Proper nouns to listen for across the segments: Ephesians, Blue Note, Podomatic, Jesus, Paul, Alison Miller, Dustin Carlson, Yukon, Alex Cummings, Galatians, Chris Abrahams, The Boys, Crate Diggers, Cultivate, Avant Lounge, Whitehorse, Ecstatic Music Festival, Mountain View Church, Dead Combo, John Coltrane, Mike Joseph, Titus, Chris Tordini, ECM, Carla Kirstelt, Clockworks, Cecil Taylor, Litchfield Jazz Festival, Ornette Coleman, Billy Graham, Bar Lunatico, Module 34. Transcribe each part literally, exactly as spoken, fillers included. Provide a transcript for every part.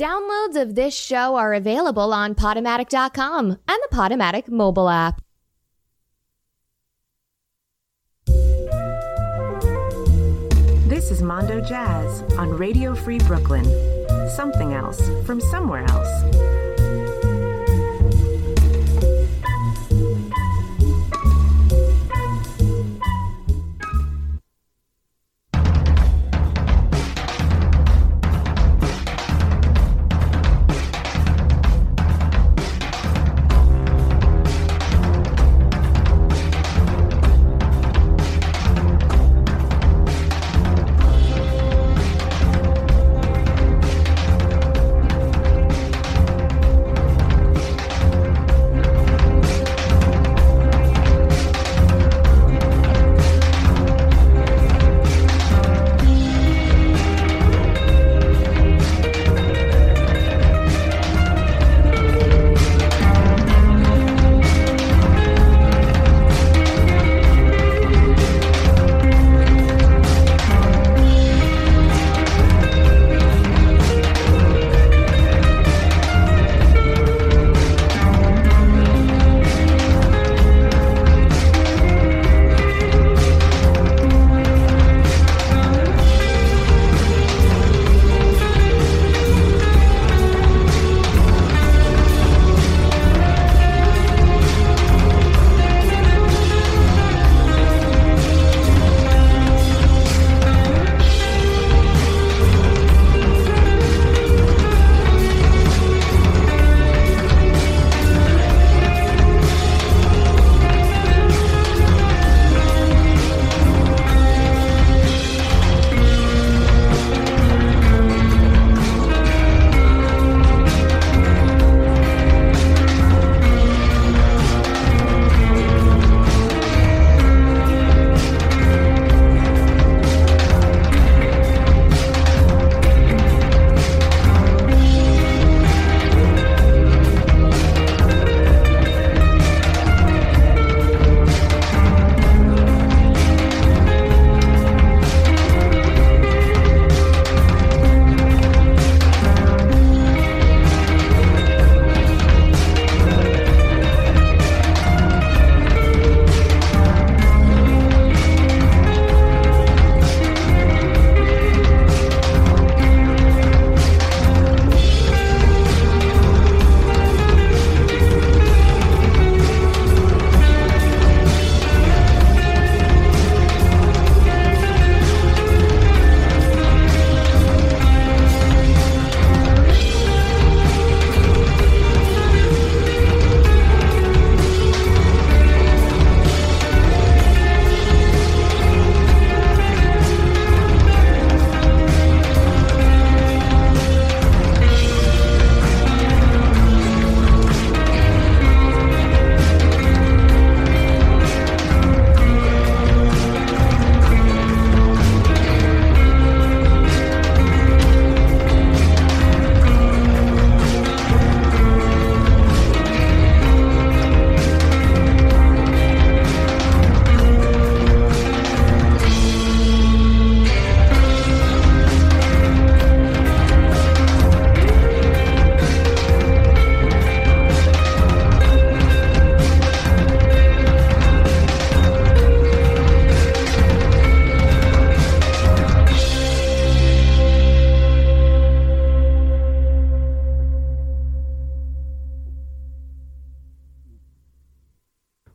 Downloads of this show are available on Podomatic dot com and the Podomatic mobile app. This is Mondo Jazz on Radio Free Brooklyn. Something else from somewhere else.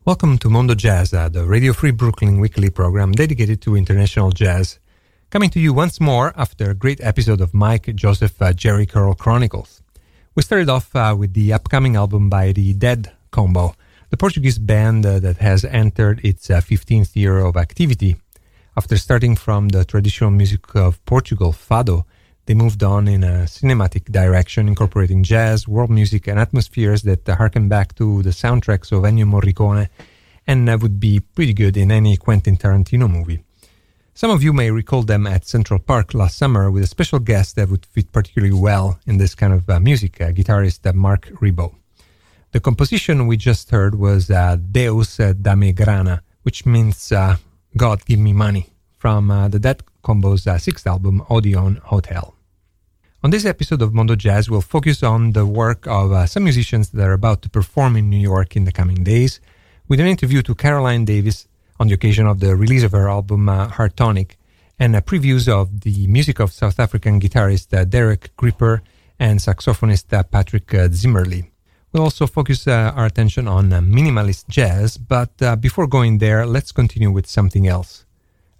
Welcome to Mondo Jazz, the Radio Free Brooklyn weekly program dedicated to international jazz, coming to you once more after a great episode of Mike Joseph uh, Jerry Curl Chronicles. We started off uh, with the upcoming album by the Dead Combo, the Portuguese band uh, that has entered its uh, fifteenth year of activity. After starting from the traditional music of Portugal, Fado, they moved on in a cinematic direction, incorporating jazz, world music, and atmospheres that harken back to the soundtracks of Ennio Morricone and would be pretty good in any Quentin Tarantino movie. Some of you may recall them at Central Park last summer with a special guest that would fit particularly well in this kind of uh, music, uh, guitarist uh, Mark Ribot. The composition we just heard was uh, Deus Dame Grana, which means uh, God Give Me Money, from uh, the Dead Combo's uh, sixth album, Odeon Hotel. On this episode of Mondo Jazz, we'll focus on the work of uh, some musicians that are about to perform in New York in the coming days, with an interview to Caroline Davis on the occasion of the release of her album uh, Heart Tonic, and uh, previews of the music of South African guitarist uh, Derek Gripper and saxophonist uh, Patrick uh, Zimmerli. We'll also focus uh, our attention on uh, minimalist jazz, but uh, before going there, let's continue with something else.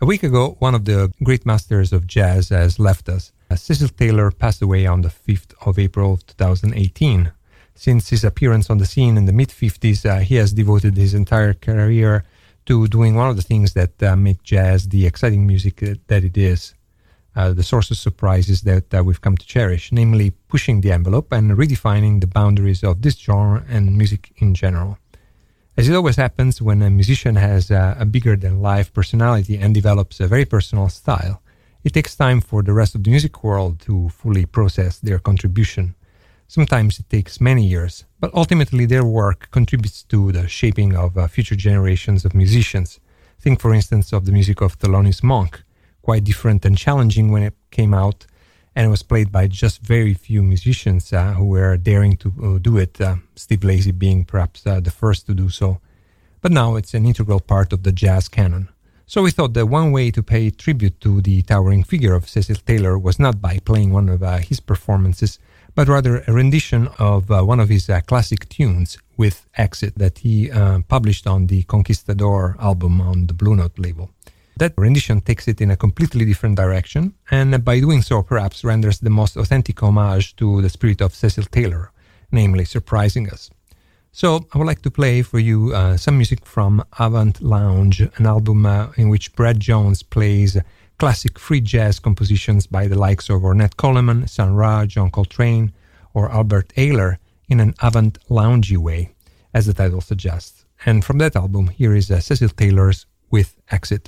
A week ago, one of the great masters of jazz has left us. Uh, Cecil Taylor passed away on the fifth of April two thousand eighteen. Since his appearance on the scene in the mid-fifties, uh, he has devoted his entire career to doing one of the things that uh, make jazz the exciting music that it is, uh, the source of surprises that uh, we've come to cherish, namely pushing the envelope and redefining the boundaries of this genre and music in general. As it always happens, when a musician has uh, a bigger-than-life personality and develops a very personal style, it takes time for the rest of the music world to fully process their contribution. Sometimes it takes many years, but ultimately their work contributes to the shaping of uh, future generations of musicians. Think, for instance, of the music of Thelonious Monk, quite different and challenging when it came out, and it was played by just very few musicians uh, who were daring to uh, do it, uh, Steve Lacy being perhaps uh, the first to do so. But now it's an integral part of the jazz canon. So we thought that one way to pay tribute to the towering figure of Cecil Taylor was not by playing one of uh, his performances, but rather a rendition of uh, one of his uh, classic tunes with Exit that he uh, published on the Conquistador album on the Blue Note label. That rendition takes it in a completely different direction, and by doing so perhaps renders the most authentic homage to the spirit of Cecil Taylor, namely surprising us. So I would like to play for you uh, some music from Avant Lounge, an album uh, in which Brad Jones plays classic free jazz compositions by the likes of Ornette Coleman, Sun Ra, John Coltrane, or Albert Ayler in an avant-loungy way, as the title suggests. And from that album, here is uh, Cecil Taylor's With Exit.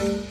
Thank you.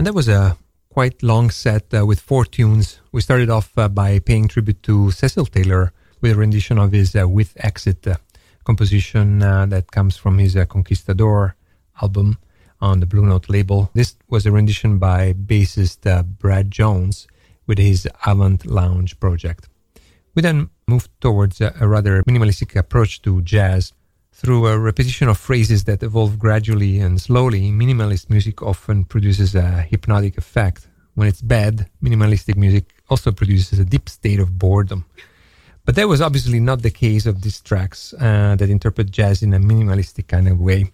And that was a quite long set uh, with four tunes. We started off uh, by paying tribute to Cecil Taylor with a rendition of his uh, With Exit uh, composition uh, that comes from his uh, Conquistador album on the Blue Note label. This was a rendition by bassist uh, Brad Jones with his Avant Lounge project. We then moved towards a, a rather minimalistic approach to jazz through a repetition of phrases that evolve gradually and slowly. Minimalist music often produces a hypnotic effect. When it's bad, minimalistic music also produces a deep state of boredom. But that was obviously not the case of these tracks uh, that interpret jazz in a minimalistic kind of way.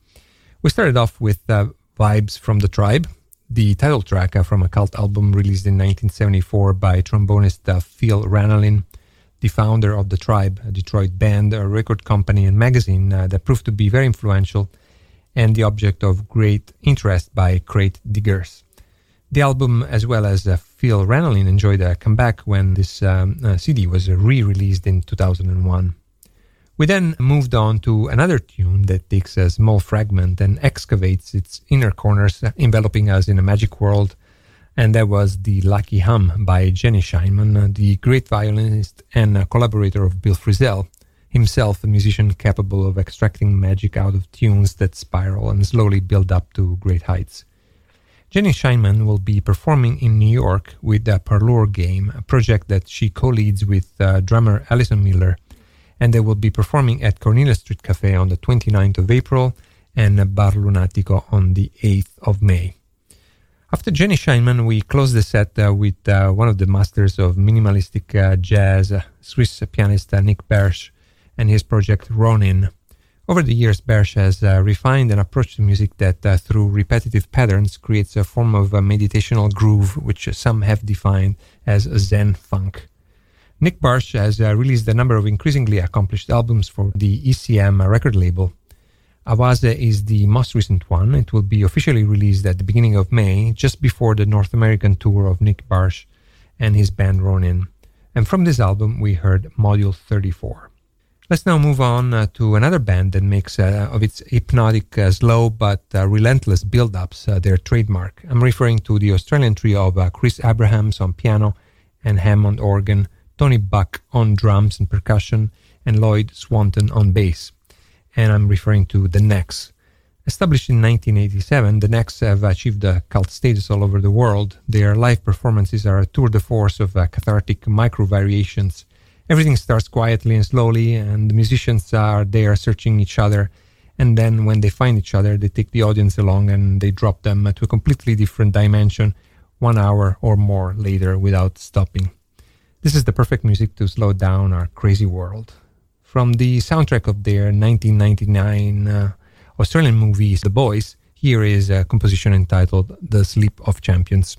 We started off with uh, Vibes from the Tribe, the title track from a cult album released in nineteen seventy-four by trombonist uh, Phil Ranelin, the founder of the Tribe, a Detroit band, a record company and magazine uh, that proved to be very influential and the object of great interest by crate diggers. The album, as well as uh, Phil Ranelin, enjoyed a comeback when this um, uh, C D was uh, re-released in two thousand one. We then moved on to another tune that takes a small fragment and excavates its inner corners, uh, enveloping us in a magic world, and that was The Lucky Hum by Jenny Scheinman, uh, the great violinist and uh, collaborator of Bill Frisell, himself a musician capable of extracting magic out of tunes that spiral and slowly build up to great heights. Jenny Scheinman will be performing in New York with the Parlour Game, a project that she co-leads with uh, drummer Alison Miller, and they will be performing at Cornelia Street Cafe on the twenty-ninth of April and Bar Lunatico on the eighth of May. After Jenny Scheinman, we close the set uh, with uh, one of the masters of minimalistic uh, jazz, uh, Swiss pianist uh, Nik Bärtsch, and his project Ronin. Over the years, Bärtsch has uh, refined an approach to music that, uh, through repetitive patterns, creates a form of a meditational groove, which some have defined as Zen funk. Nik Bärtsch has uh, released a number of increasingly accomplished albums for the E C M record label. Awaze is the most recent one. It will be officially released at the beginning of May, just before the North American tour of Nik Bärtsch and his band Ronin. And from this album, we heard Module thirty-four. Let's now move on uh, to another band that makes uh, of its hypnotic, uh, slow but uh, relentless build-ups uh, their trademark. I'm referring to the Australian trio of uh, Chris Abrahams on piano and Hammond organ, Tony Buck on drums and percussion, and Lloyd Swanton on bass. And I'm referring to The Necks. Established in nineteen eighty-seven, The Necks have achieved a cult status all over the world. Their live performances are a tour de force of uh, cathartic micro-variations. Everything starts quietly and slowly, and the musicians are there searching each other. And then when they find each other, they take the audience along and they drop them to a completely different dimension one hour or more later without stopping. This is the perfect music to slow down our crazy world. From the soundtrack of their nineteen ninety-nine uh, Australian movie, The Boys, here is a composition entitled The Sleep of Champions.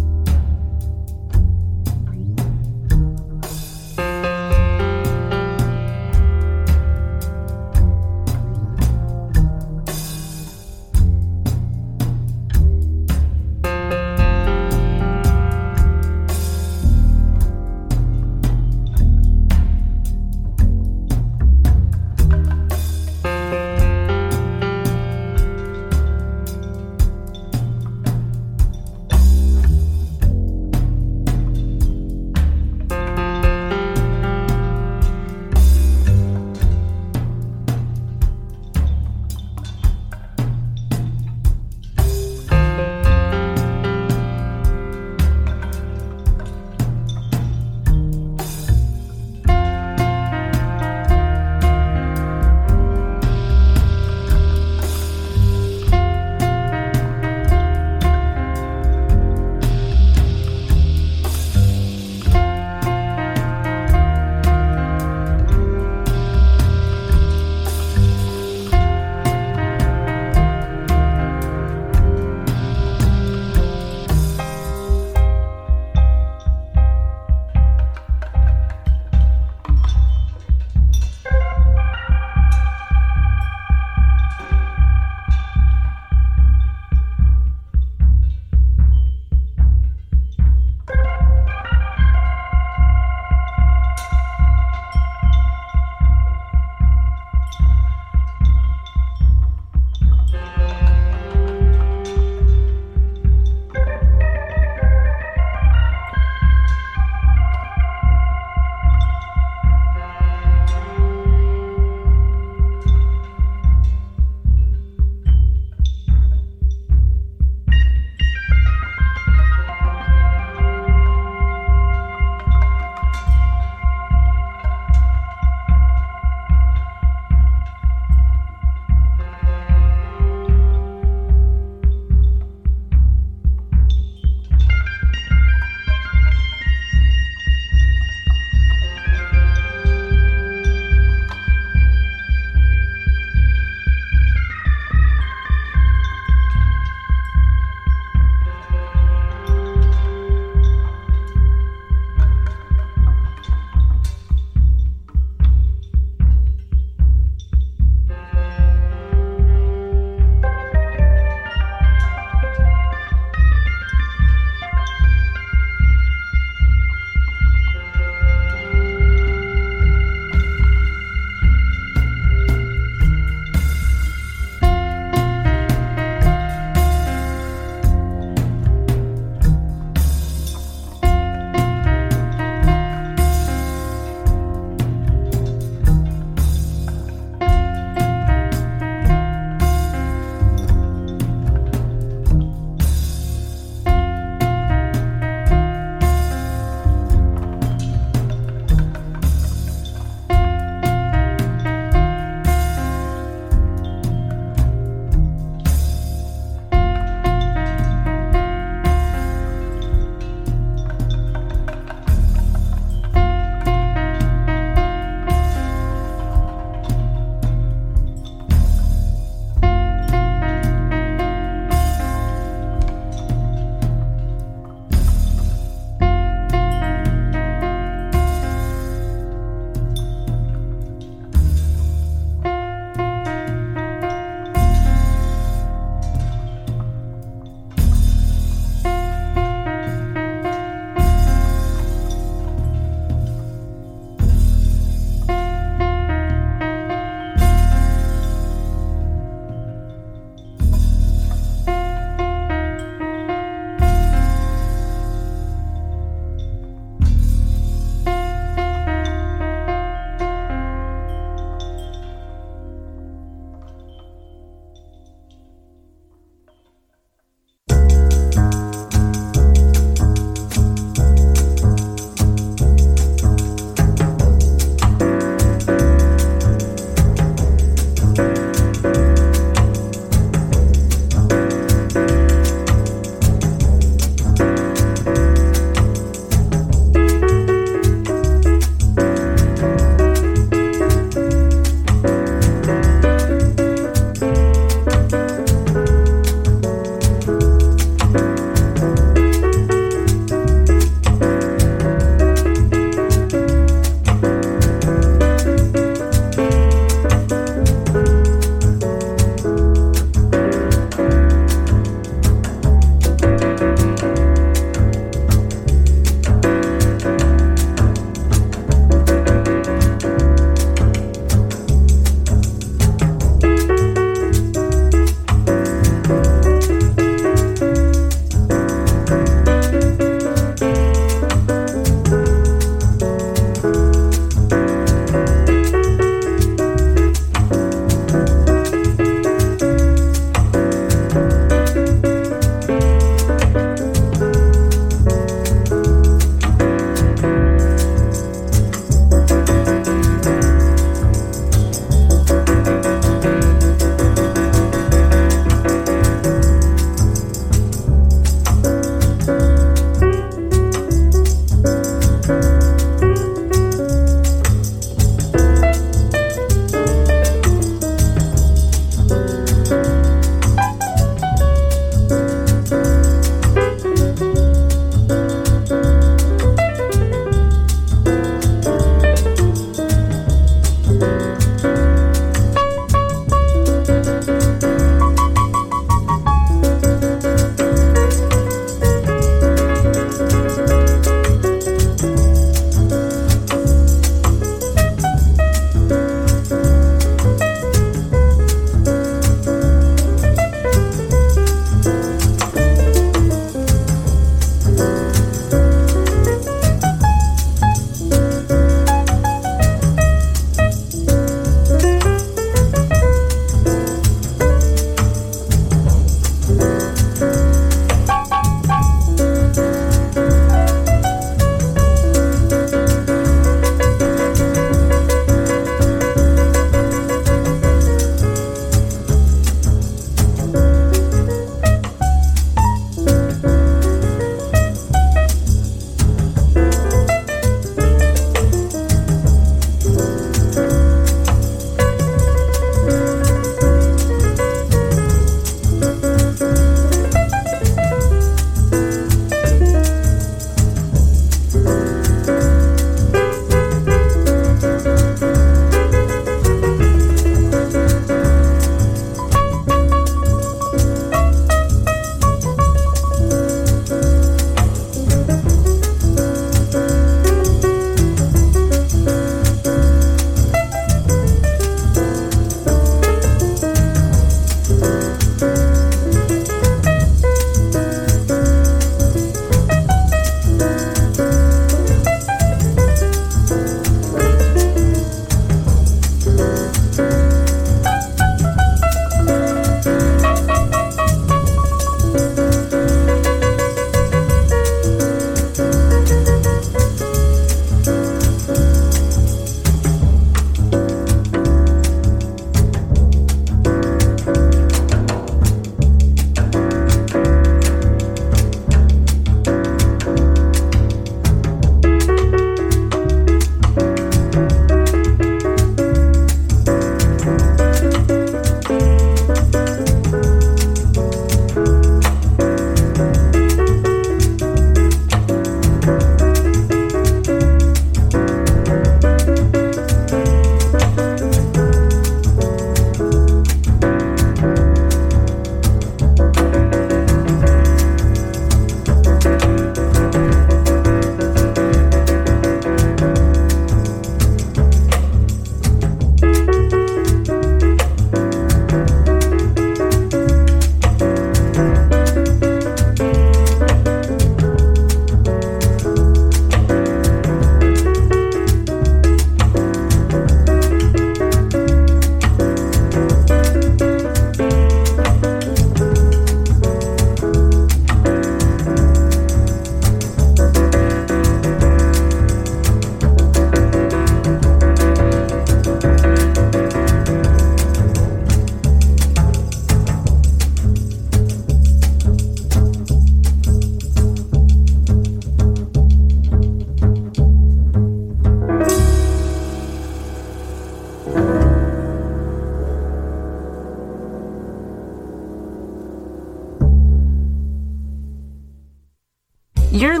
You're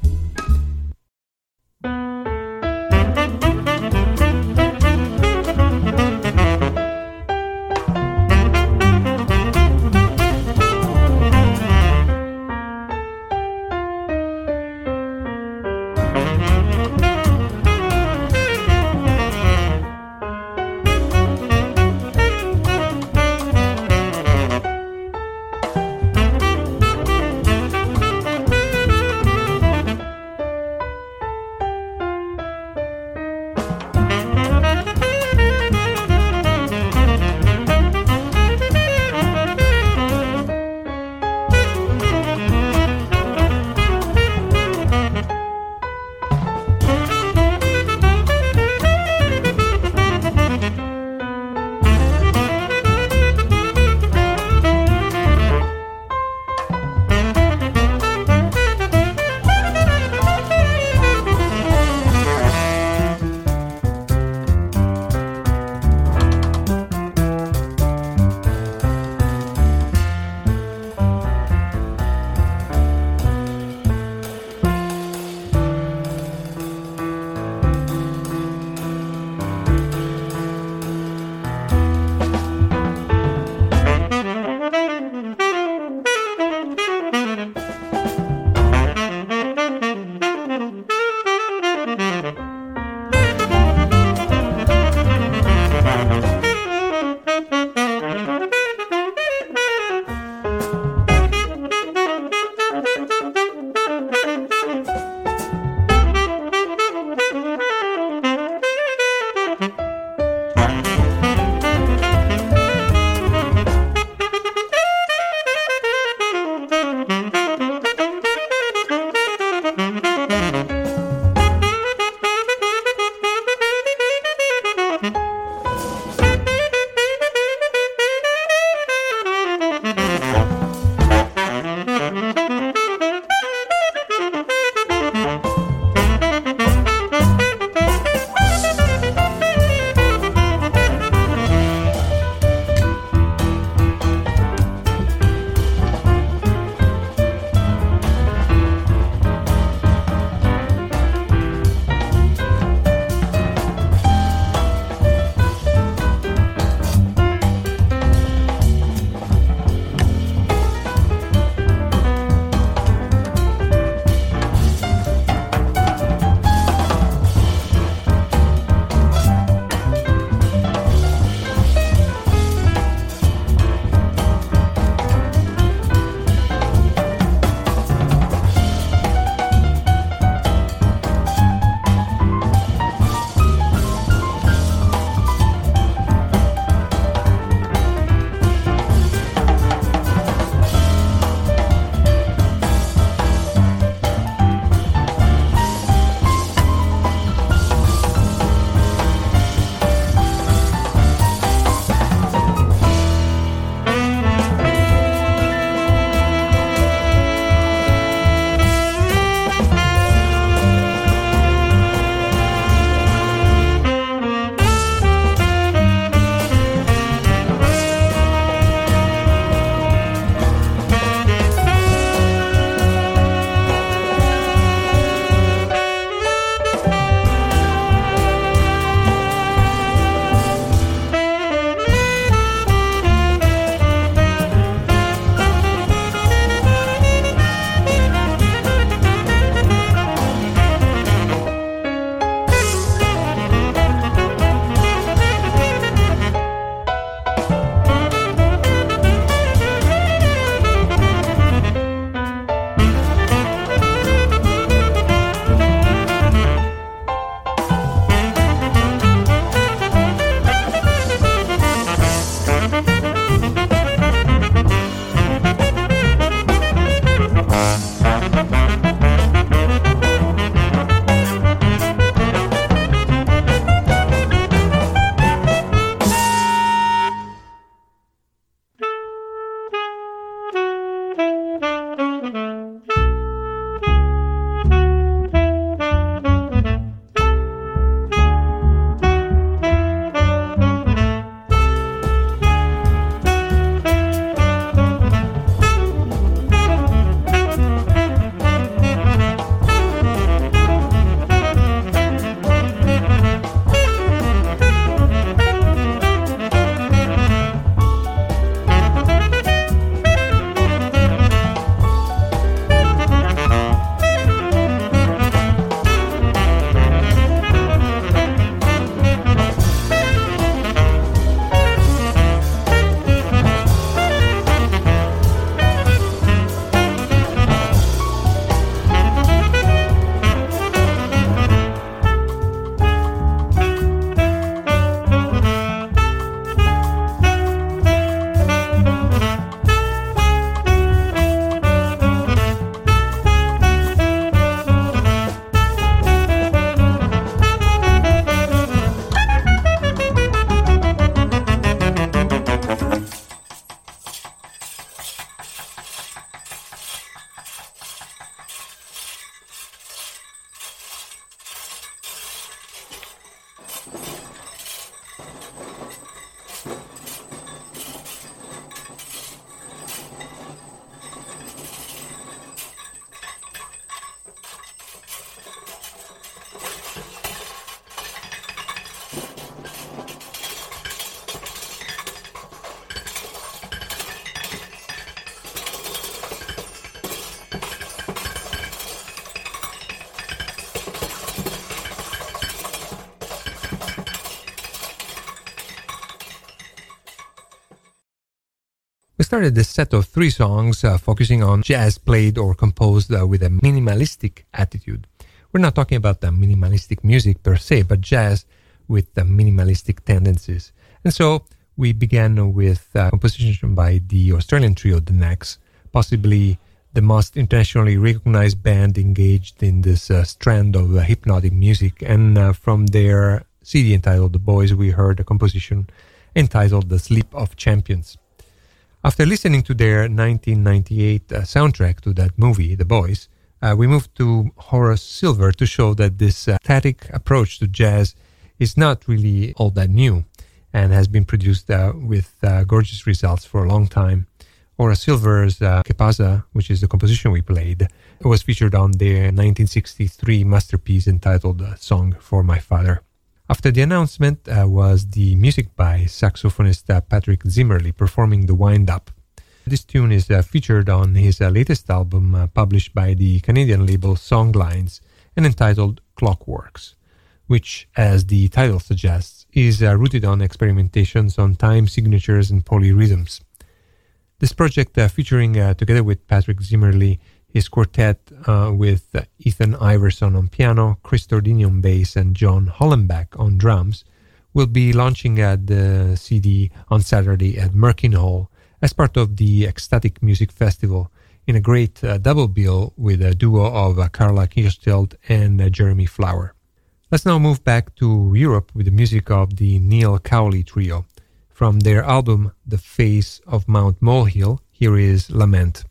Started this set of three songs uh, focusing on jazz played or composed uh, with a minimalistic attitude. We're not talking about the minimalistic music per se, but jazz with the minimalistic tendencies. And so we began with a composition by the Australian trio The Necks, possibly the most internationally recognized band engaged in this uh, strand of uh, hypnotic music. And uh, from their C D entitled The Boys, we heard a composition entitled The Sleep of Champions. After listening to their nineteen ninety-eight uh, soundtrack to that movie, The Boys, uh, we moved to Horace Silver to show that this uh, static approach to jazz is not really all that new and has been produced uh, with uh, gorgeous results for a long time. Horace Silver's uh, Que Pasa, which is the composition we played, was featured on their nineteen sixty-three masterpiece entitled Song for My Father. After the announcement uh, was the music by saxophonist uh, Patrick Zimmerli performing the wind-up. This tune is uh, featured on his uh, latest album uh, published by the Canadian label Songlines and entitled Clockworks, which, as the title suggests, is uh, rooted on experimentations on time signatures and polyrhythms. This project uh, featuring, uh, together with Patrick Zimmerli, his quartet uh, with uh, Ethan Iverson on piano, Chris Tordini on bass, and John Hollenbeck on drums, will be launching at the C D on Saturday at Merkin Hall as part of the Ecstatic Music Festival in a great uh, double bill with a duo of uh, Carla Kirstelt and uh, Jeremy Flower. Let's now move back to Europe with the music of the Neil Cowley Trio. From their album The Face of Mount Molehill, here is Lament.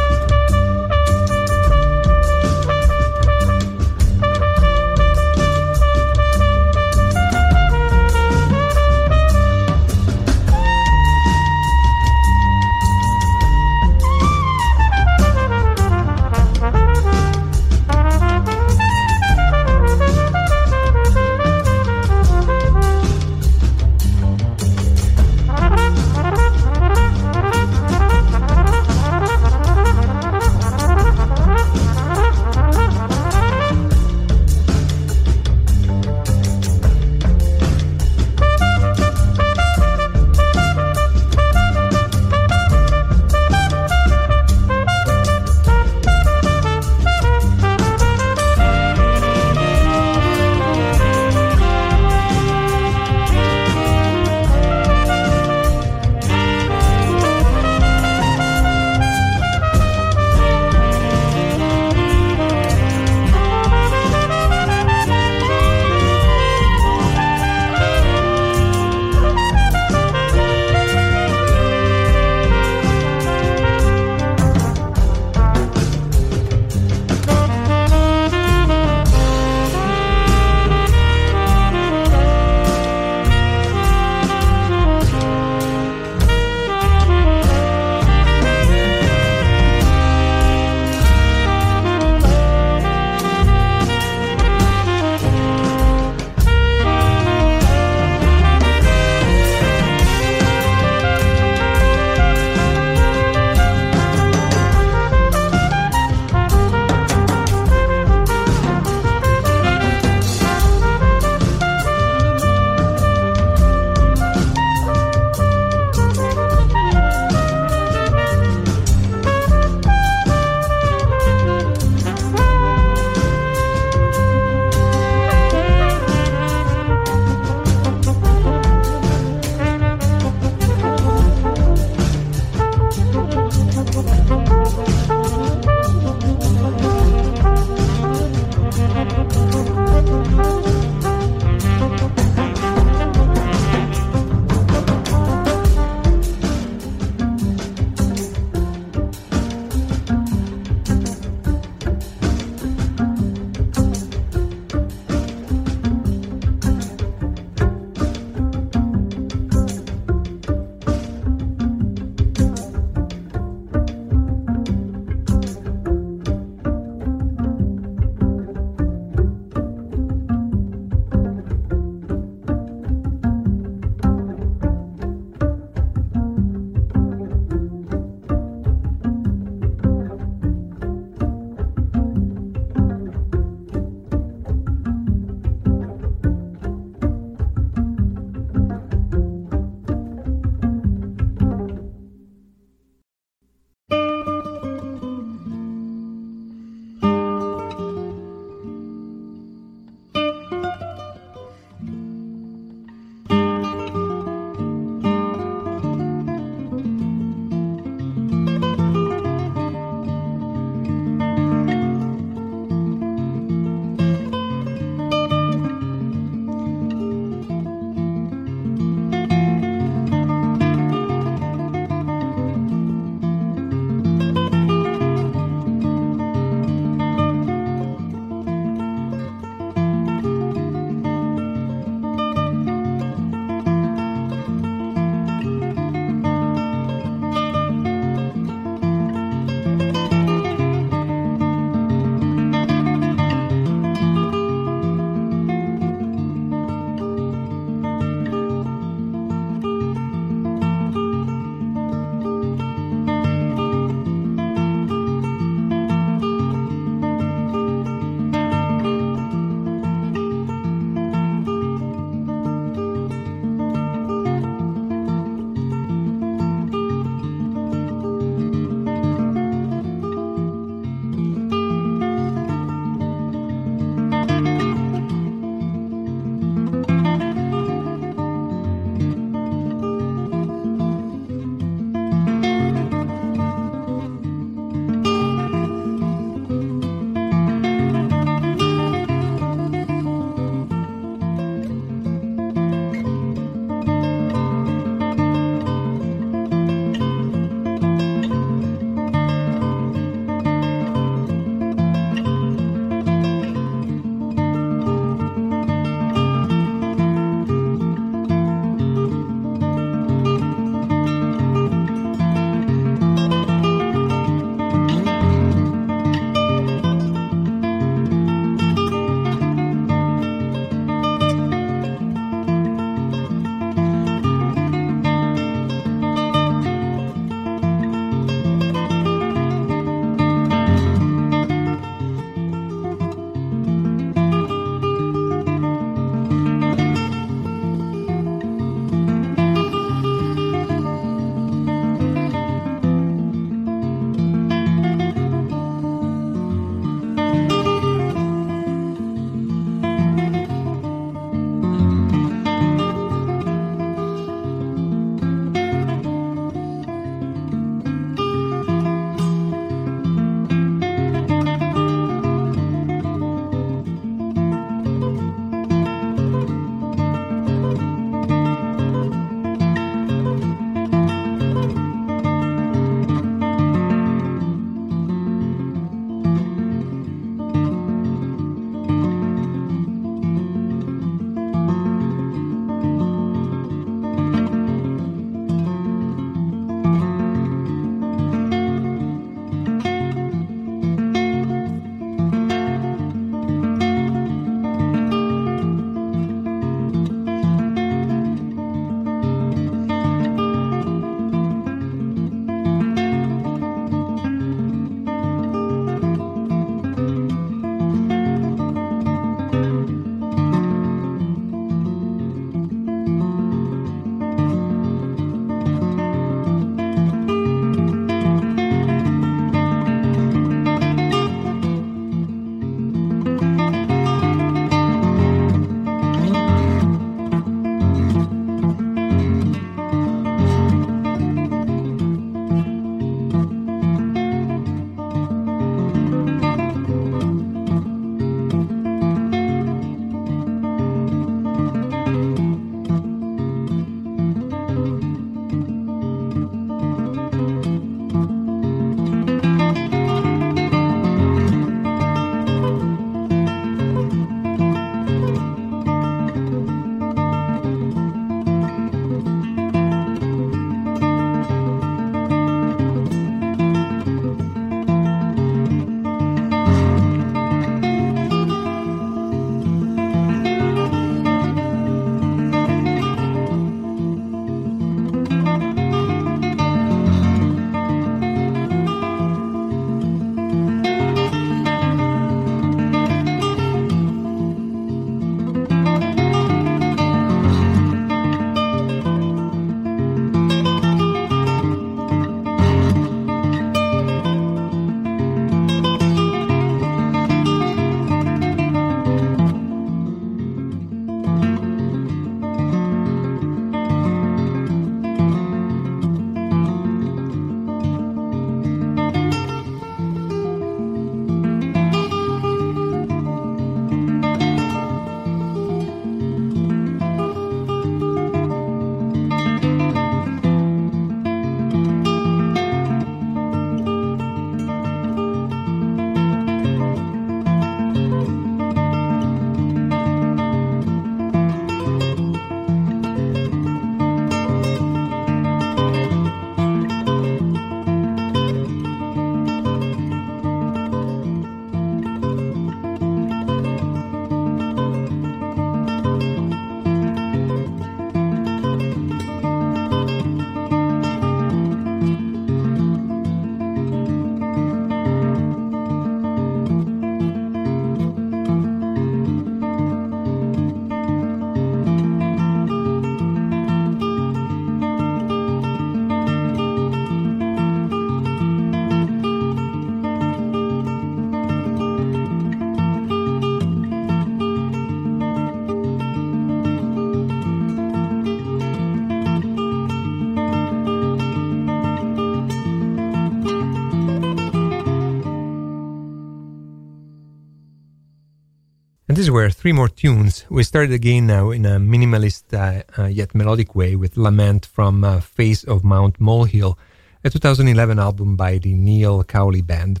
these were three more tunes. We started again now in a minimalist uh, uh, yet melodic way with Lament from uh, Face of Mount Molehill, a two thousand eleven album by the Neil Cowley Band.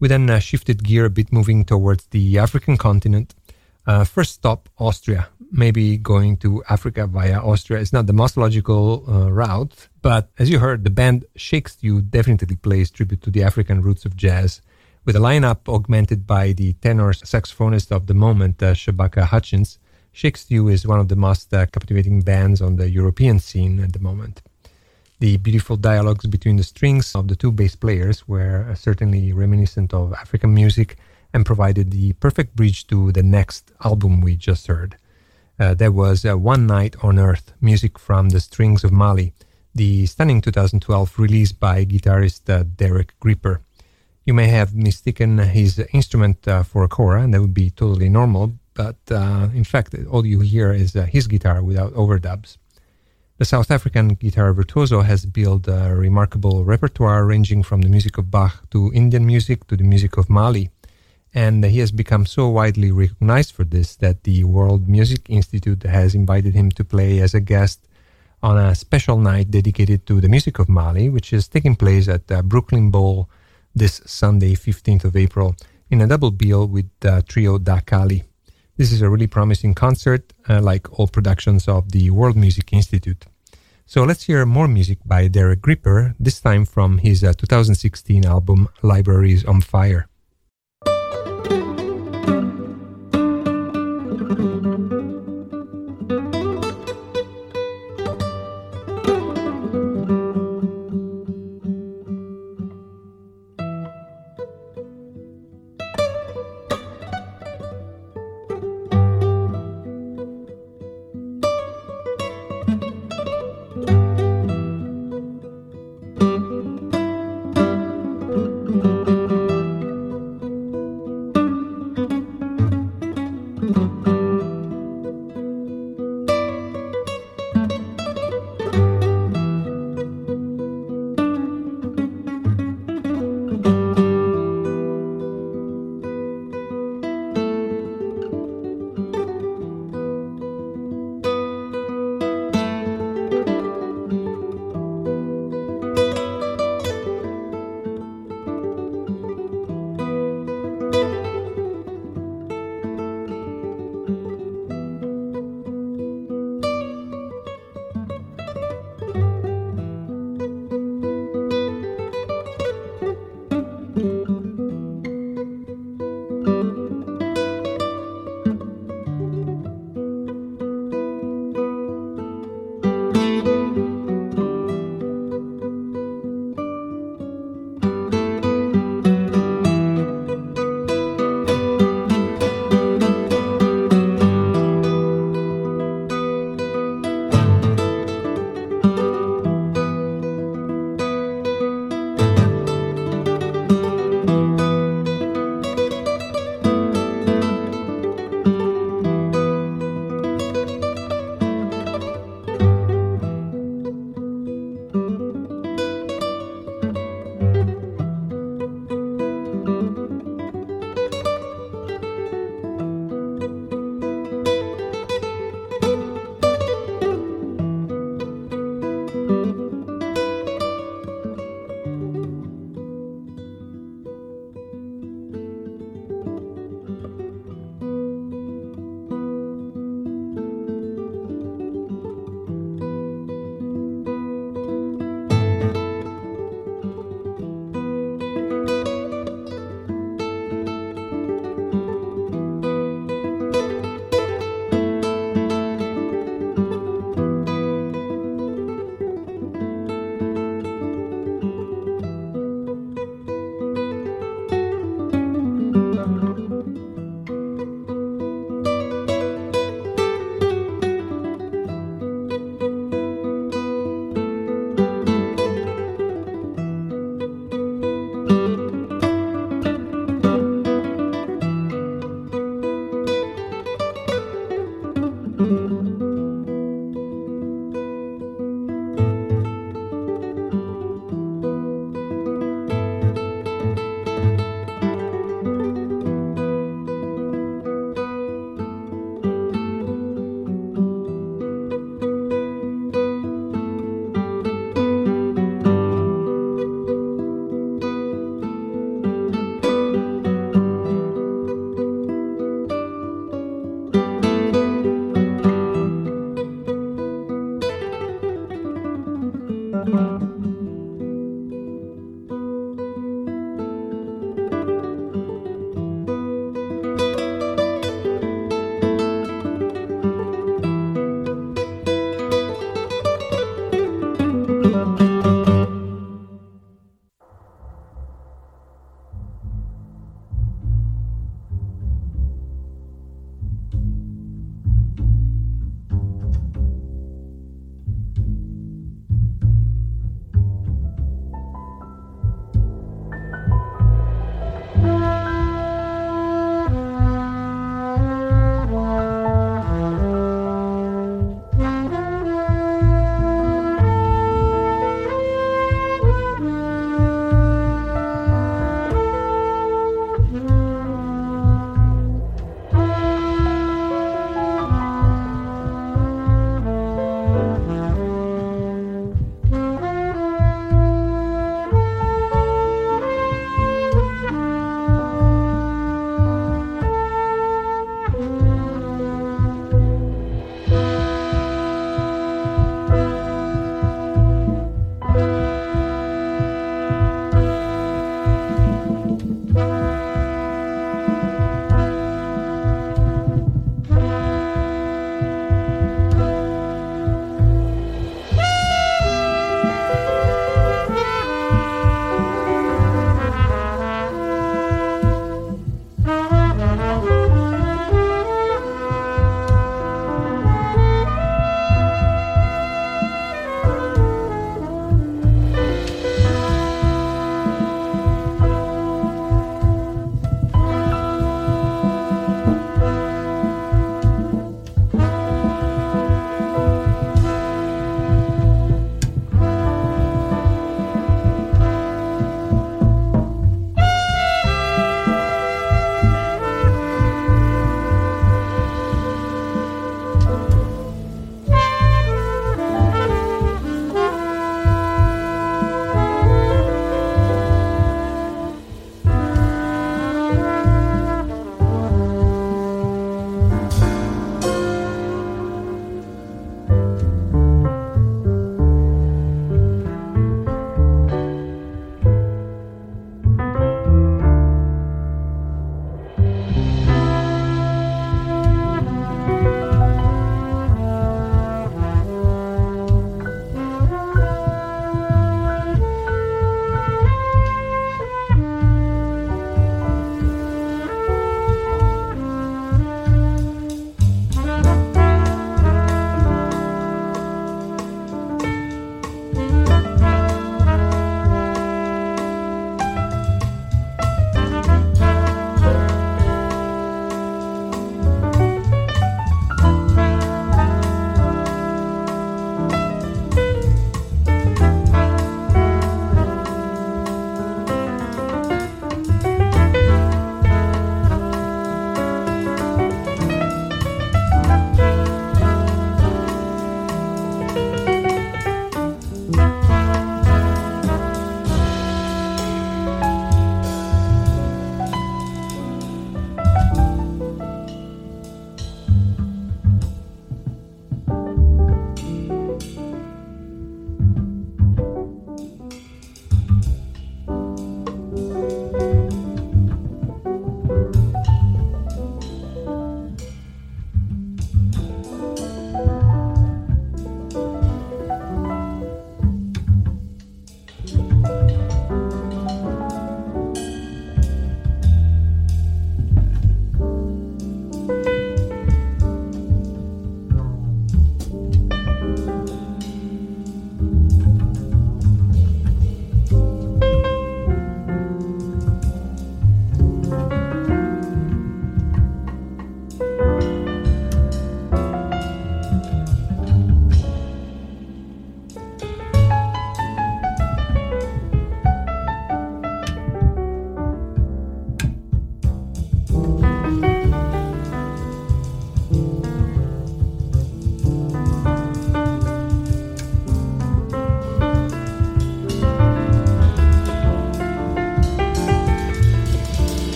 We then uh, shifted gear a bit, moving towards the African continent. Uh, first stop, Austria. Maybe going to Africa via Austria is not the most logical uh, route, but as you heard, the band Shakes You definitely plays tribute to the African roots of jazz, with a lineup augmented by the tenor saxophonist of the moment, uh, Shabaka Hutchins. Shakes You is one of the most uh, captivating bands on the European scene at the moment. The beautiful dialogues between the strings of the two bass players were certainly reminiscent of African music and provided the perfect bridge to the next album we just heard. Uh, that was uh, One Night on Earth, music from the Strings of Mali, the stunning two thousand twelve release by guitarist uh, Derek Gripper. You may have mistaken his instrument uh, for a kora, and that would be totally normal, but uh, in fact, all you hear is uh, his guitar without overdubs. The South African guitar virtuoso has built a remarkable repertoire ranging from the music of Bach to Indian music to the music of Mali, and he has become so widely recognized for this that the World Music Institute has invited him to play as a guest on a special night dedicated to the music of Mali, which is taking place at the Brooklyn Bowl this Sunday, fifteenth of April, in a double bill with the trio Dakali. This is a really promising concert, uh, like all productions of the World Music Institute. So let's hear more music by Derek Gripper, this time from his uh, two thousand sixteen album Libraries on Fire.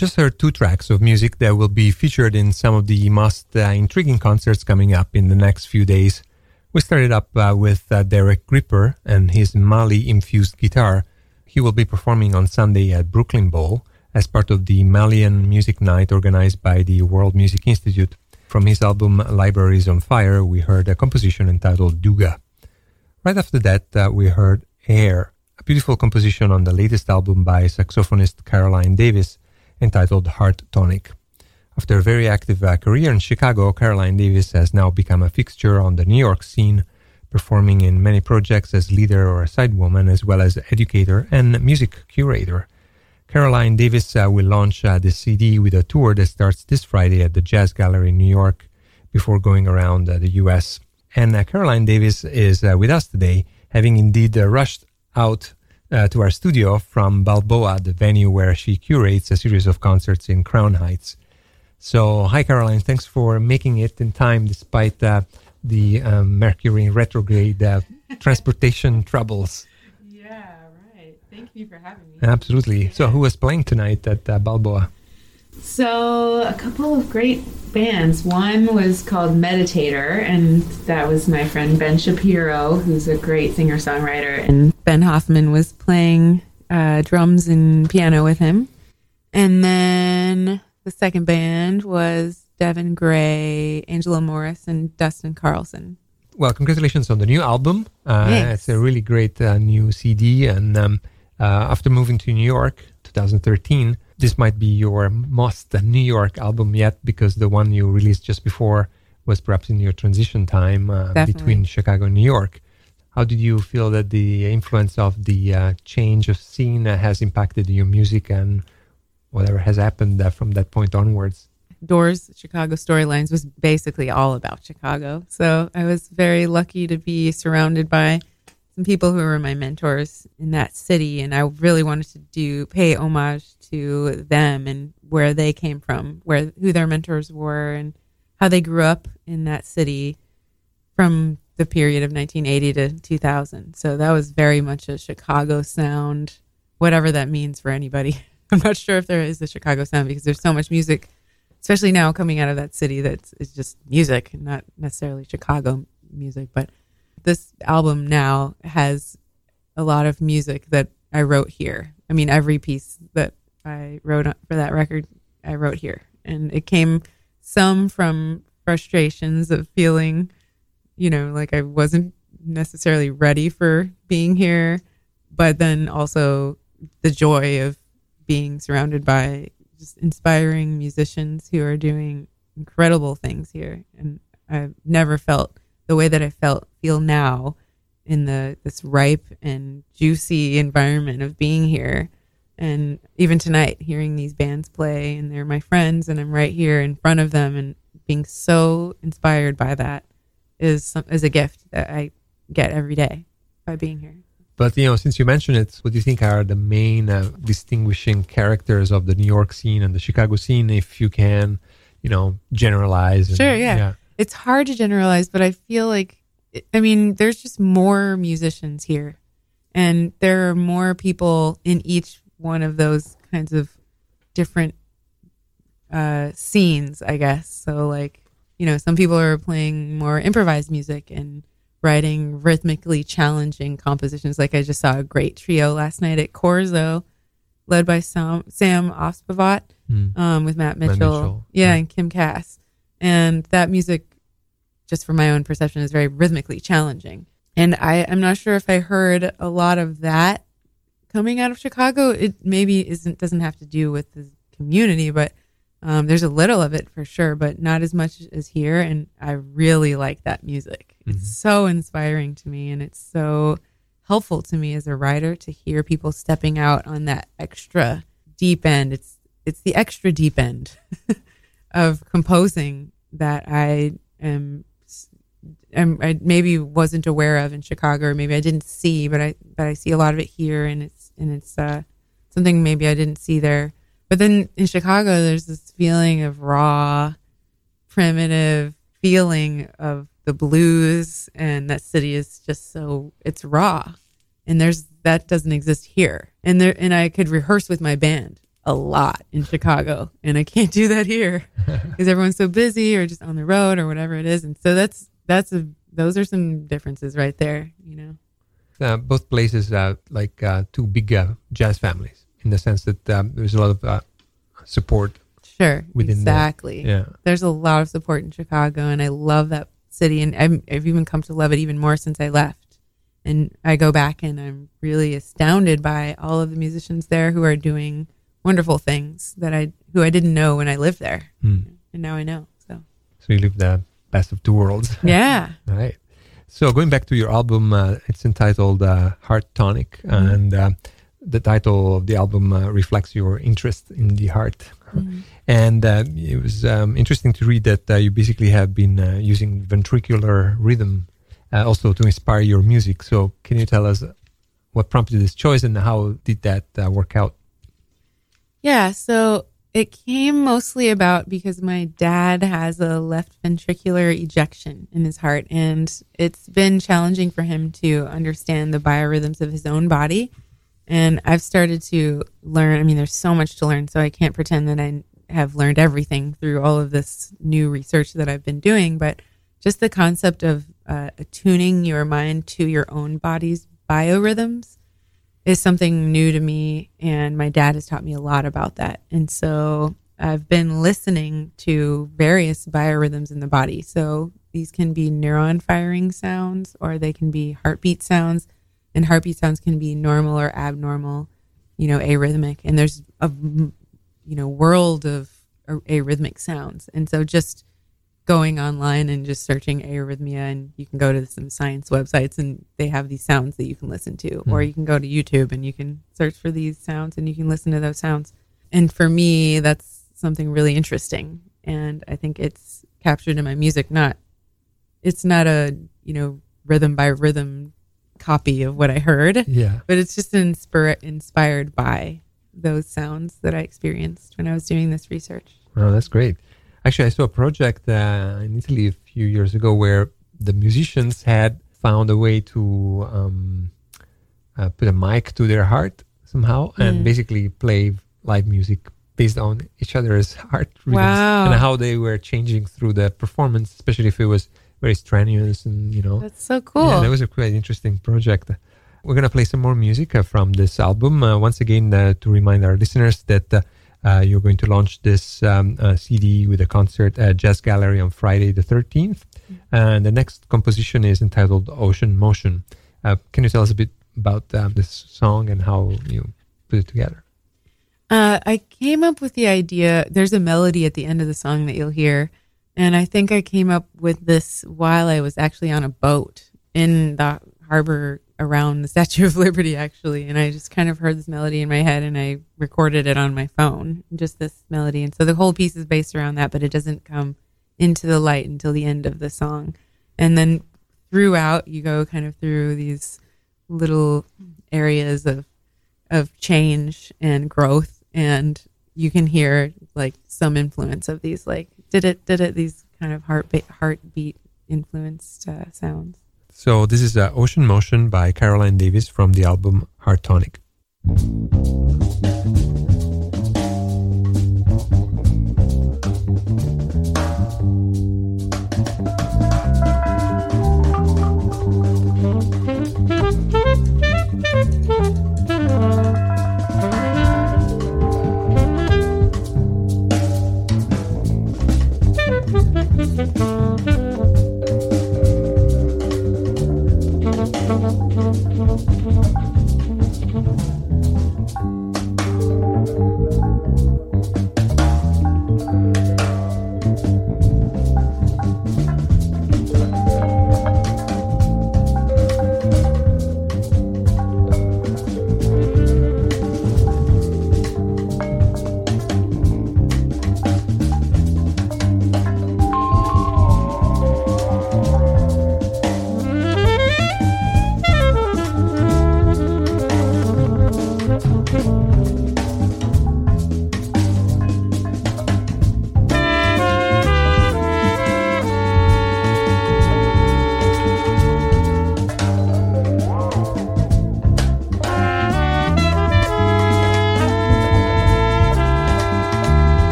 just heard two tracks of music that will be featured in some of the most uh, intriguing concerts coming up in the next few days. We started up uh, with uh, Derek Gripper and his Mali-infused guitar. He will be performing on Sunday at Brooklyn Bowl as part of the Malian Music Night organized by the World Music Institute. From his album Libraries on Fire, we heard a composition entitled Duga. Right after that, uh, we heard Air, a beautiful composition on the latest album by saxophonist Caroline Davis entitled Heart Tonic. After a very active uh, career in Chicago, Caroline Davis has now become a fixture on the New York scene, performing in many projects as leader or sidewoman, as well as educator and music curator. Caroline Davis uh, will launch uh, the C D with a tour that starts this Friday at the Jazz Gallery in New York before going around uh, the U S. And uh, Caroline Davis is uh, with us today, having indeed uh, rushed out uh, to our studio from Balboa, the venue where she curates a series of concerts in Crown Heights. So, hi Caroline, thanks for making it in time despite uh, the uh, Mercury retrograde uh, transportation troubles. Thank you for having me. Absolutely. So who was playing tonight at uh, Balboa? So a couple of great bands. One was called Meditator, and that was my friend Ben Shapiro, who's a great singer-songwriter. And Ben Hoffman was playing uh, drums and piano with him. And then the second band was Devin Gray, Angela Morris, and Dustin Carlson. Well, congratulations on the new album. Uh, it's a really great uh, new C D, and... Um, Uh, after moving to New York, twenty thirteen, this might be your most New York album yet, because the one you released just before was perhaps in your transition time uh, between Chicago and New York. How did you feel that the influence of the uh, change of scene has impacted your music and whatever has happened uh, from that point onwards? Doors, Chicago Storylines was basically all about Chicago. So I was very lucky to be surrounded by some people who were my mentors in that city, and I really wanted to do pay homage to them and where they came from, where who their mentors were, and how they grew up in that city from the period of nineteen eighty to two thousand. So that was very much a Chicago sound, whatever that means for anybody. I'm not sure if there is a Chicago sound, because there's so much music, especially now coming out of that city, that is just music, not necessarily Chicago music, but. This album now has a lot of music that I wrote here. I mean, every piece that I wrote for that record, I wrote here. And it came some from frustrations of feeling, you know, like I wasn't necessarily ready for being here, but then also the joy of being surrounded by just inspiring musicians who are doing incredible things here. And I've never felt the way that I felt feel now in the this ripe and juicy environment of being here. And even tonight, hearing these bands play, and they're my friends, and I'm right here in front of them, and being so inspired by that is some, is a gift that I get every day by being here. But, you know, since you mentioned it, what do you think are the main uh, distinguishing characters of the New York scene and the Chicago scene, if you can, you know, generalize? And, sure, yeah. yeah. It's hard to generalize, but I feel like, I mean, there's just more musicians here, and there are more people in each one of those kinds of different uh, scenes, I guess. So like, you know, some people are playing more improvised music and writing rhythmically challenging compositions. Like I just saw a great trio last night at Corzo, led by Sam, Sam Ospivot mm. um, with Matt Mitchell. Matt Mitchell. Yeah, yeah, and Kim Cass. And that music, just from my own perception, is very rhythmically challenging. And I, I'm not sure if I heard a lot of that coming out of Chicago. It maybe isn't doesn't have to do with the community, but um, there's a little of it for sure, but not as much as here. And I really like that music. Mm-hmm. It's so inspiring to me, and it's so helpful to me as a writer to hear people stepping out on that extra deep end. It's it's the extra deep end. Of composing that I am, am, I maybe wasn't aware of in Chicago, or maybe I didn't see, but I but I see a lot of it here, and it's and it's uh, something maybe I didn't see there. But then in Chicago, there's this feeling of raw, primitive feeling of the blues, and that city is just so it's raw, and there's that doesn't exist here, and there and I could rehearse with my band a lot in Chicago, and I can't do that here because everyone's so busy or just on the road or whatever it is. And so that's that's a, those are some differences right there, you know. Uh, both places are like uh, two big uh, jazz families in the sense that um, there's a lot of uh, support. Sure, within exactly. The, yeah, there's a lot of support in Chicago, and I love that city. And I'm, I've even come to love it even more since I left. And I go back, and I'm really astounded by all of the musicians there who are doing wonderful things that I who I didn't know when I lived there, mm. and now I know. So, so you live the best of two worlds. Yeah. All right. So going back to your album, uh, it's entitled uh, Heart Tonic, mm-hmm. and uh, the title of the album uh, reflects your interest in the heart. Mm-hmm. And uh, it was um, interesting to read that uh, you basically have been uh, using ventricular rhythm uh, also to inspire your music. So can you tell us what prompted this choice and how did that uh, work out? Yeah, so it came mostly about because my dad has a left ventricular ejection in his heart, and it's been challenging for him to understand the biorhythms of his own body. And I've started to learn, I mean, there's so much to learn, so I can't pretend that I have learned everything through all of this new research that I've been doing, but just the concept of uh, attuning your mind to your own body's biorhythms is something new to me, and my dad has taught me a lot about that. And so I've been listening to various biorhythms in the body. So these can be neuron firing sounds, or they can be heartbeat sounds, and heartbeat sounds can be normal or abnormal, you know, arrhythmic. And there's a, you know, world of arrhythmic sounds. And so just going online and just searching arrhythmia, and you can go to some science websites and they have these sounds that you can listen to, mm. or you can go to YouTube and you can search for these sounds and you can listen to those sounds. And for me, that's something really interesting. And I think it's captured in my music. Not, it's not a, you know, rhythm by rhythm copy of what I heard, yeah. but it's just inspira- inspired by those sounds that I experienced when I was doing this research. Oh, that's great. Actually, I saw a project uh, in Italy a few years ago where the musicians had found a way to um, uh, put a mic to their heart somehow mm. and basically play live music based on each other's heart rhythms wow. and how they were changing through the performance, especially if it was very strenuous and, you know. That's so cool. Yeah, that was a quite interesting project. We're going to play some more music uh, from this album. Uh, once again, uh, to remind our listeners that... Uh, Uh, you're going to launch this um, uh, C D with a concert at Jazz Gallery on Friday the thirteenth. Mm-hmm. And the next composition is entitled Ocean Motion. Uh, can you tell us a bit about um, this song and how you put it together? Uh, I came up with the idea, there's a melody at the end of the song that you'll hear. And I think I came up with this while I was actually on a boat in the harbor around the Statue of Liberty, actually, and I just kind of heard this melody in my head, and I recorded it on my phone, just this melody. And so the whole piece is based around that, but it doesn't come into the light until the end of the song. And then throughout, you go kind of through these little areas of of change and growth, and you can hear like some influence of these, like did it, did it, these kind of heartbeat heartbeat influenced uh, sounds. So this is uh, Ocean Motion by Caroline Davis from the album Heart Tonic.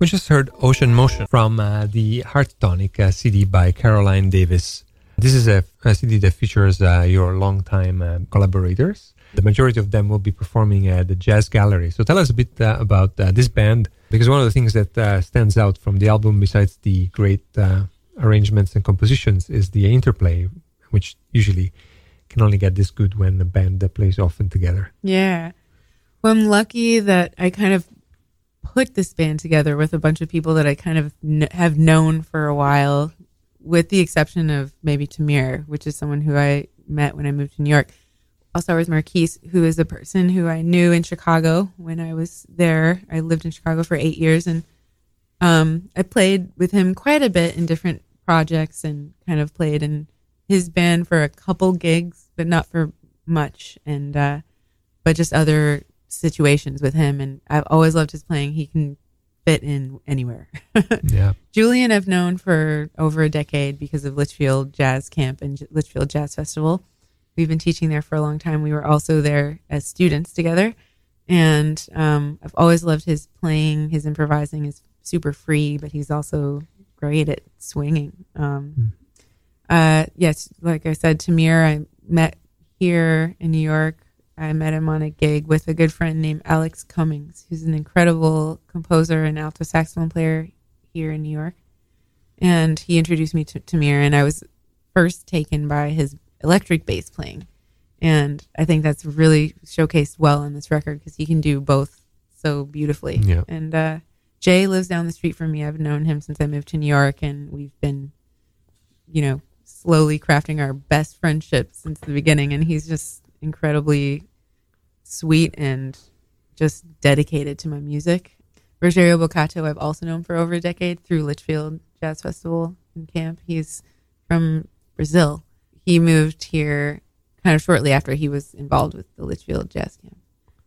We just heard Ocean Motion from uh, the Heart Tonic uh, C D by Caroline Davis. This is a, a C D that features uh, your longtime uh, collaborators. The majority of them will be performing at the Jazz Gallery. So tell us a bit uh, about uh, this band, because one of the things that uh, stands out from the album, besides the great uh, arrangements and compositions, is the interplay, which usually can only get this good when a band that plays often together. Yeah. Well, I'm lucky that I kind of put this band together with a bunch of people that I kind of kn- have known for a while, with the exception of maybe Tamir, which is someone who I met when I moved to New York. Also with Marquise, who is a person who I knew in Chicago when I was there. I lived in Chicago for eight years, and um, I played with him quite a bit in different projects and kind of played in his band for a couple gigs, but not for much, and uh, but just other situations with him, and I've always loved his playing. He can fit in anywhere. Yeah. Julian I've known for over a decade because of Litchfield Jazz Camp and J- Litchfield Jazz Festival. We've been teaching there for a long time. We were also there as students together, and um, I've always loved his playing. His improvising is super free, but he's also great at swinging. Um, mm. uh, yes, like I said, Tamir I met here in New York. I met him on a gig with a good friend named Alex Cummings, who's an incredible composer and alto saxophone player here in New York. And he introduced me to Tamir, and I was first taken by his electric bass playing. And I think that's really showcased well on this record, because he can do both so beautifully. Yeah. And uh, Jay lives down the street from me. I've known him since I moved to New York, and we've been, you know, slowly crafting our best friendship since the beginning. And he's just incredibly sweet and just dedicated to my music. Rogerio Boccato I've also known for over a decade through Litchfield Jazz Festival and camp. He's from Brazil. He moved here kind of shortly after he was involved with the Litchfield Jazz Camp.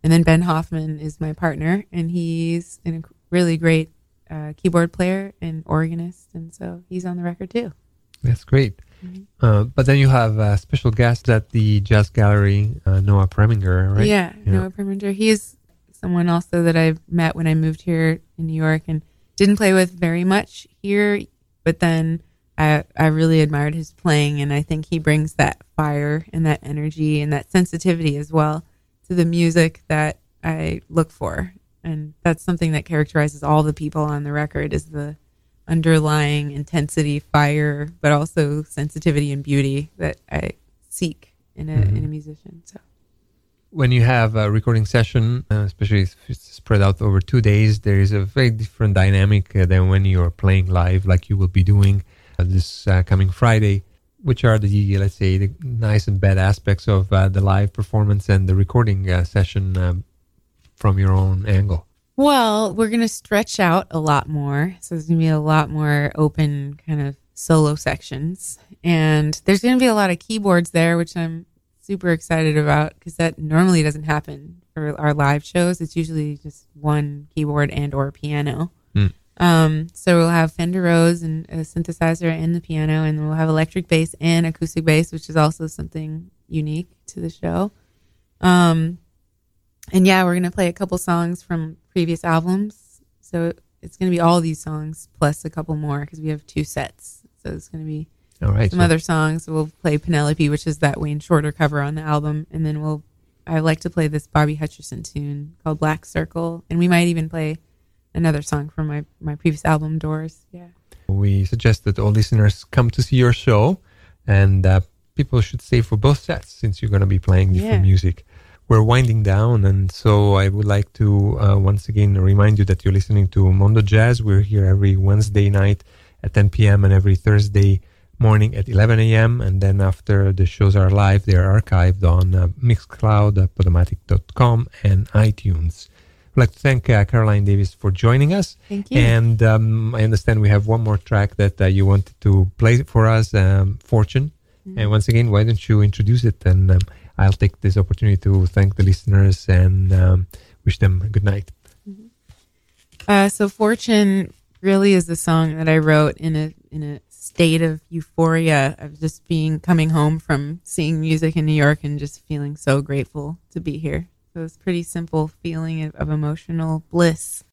And then Ben Hoffman is my partner, and he's a really great uh, keyboard player and organist, and so he's on the record too. That's great. Mm-hmm. Uh, but then you have a special guest at the Jazz Gallery, uh, Noah Preminger, right? Yeah, yeah, Noah Preminger. He's someone also that I met when I moved here in New York and didn't play with very much here, but then I, I really admired his playing, and I think he brings that fire and that energy and that sensitivity as well to the music that I look for. And that's something that characterizes all the people on the record, is the underlying intensity, fire, but also sensitivity and beauty that I seek in a mm-hmm. in a musician. So when you have a recording session, uh, especially if it's spread out over two days, there is a very different dynamic uh, than when you're playing live, like you will be doing uh, this uh, coming Friday. Which are the, let's say, the nice and bad aspects of uh, the live performance and the recording uh, session um, from your own angle? Well, we're going to stretch out a lot more. So there's going to be a lot more open kind of solo sections. And there's going to be a lot of keyboards there, which I'm super excited about, because that normally doesn't happen for our live shows. It's usually just one keyboard and or piano. Mm. Um, so we'll have Fender Rhodes and a synthesizer and the piano, and we'll have electric bass and acoustic bass, which is also something unique to the show. Um, and yeah, we're going to play a couple songs from previous albums. So it's going to be all these songs plus a couple more, because we have two sets. So it's going to be all right, some so. other songs. We'll play Penelope, which is that Wayne Shorter cover on the album. And then we'll, I like to play this Bobby Hutcherson tune called Black Circle. And we might even play another song from my, my previous album, Doors. Yeah. We suggest that all listeners come to see your show, and uh, people should stay for both sets, since you're going to be playing different yeah. music. We're winding down, and so I would like to uh, once again remind you that you're listening to Mondo Jazz. We're here every Wednesday night at ten p.m. and every Thursday morning at eleven a.m. And then after the shows are live, they are archived on uh, Mixcloud, uh, Podomatic dot com, and iTunes. I'd like to thank uh, Caroline Davis for joining us. Thank you. And um, I understand we have one more track that uh, you wanted to play for us, um, Fortune. Mm-hmm. And once again, why don't you introduce it? And um, I'll take this opportunity to thank the listeners and um, wish them good night. Mm-hmm. Uh, so Fortune really is the song that I wrote in a in a state of euphoria of just being coming home from seeing music in New York and just feeling so grateful to be here. So it's a pretty simple feeling of, of emotional bliss.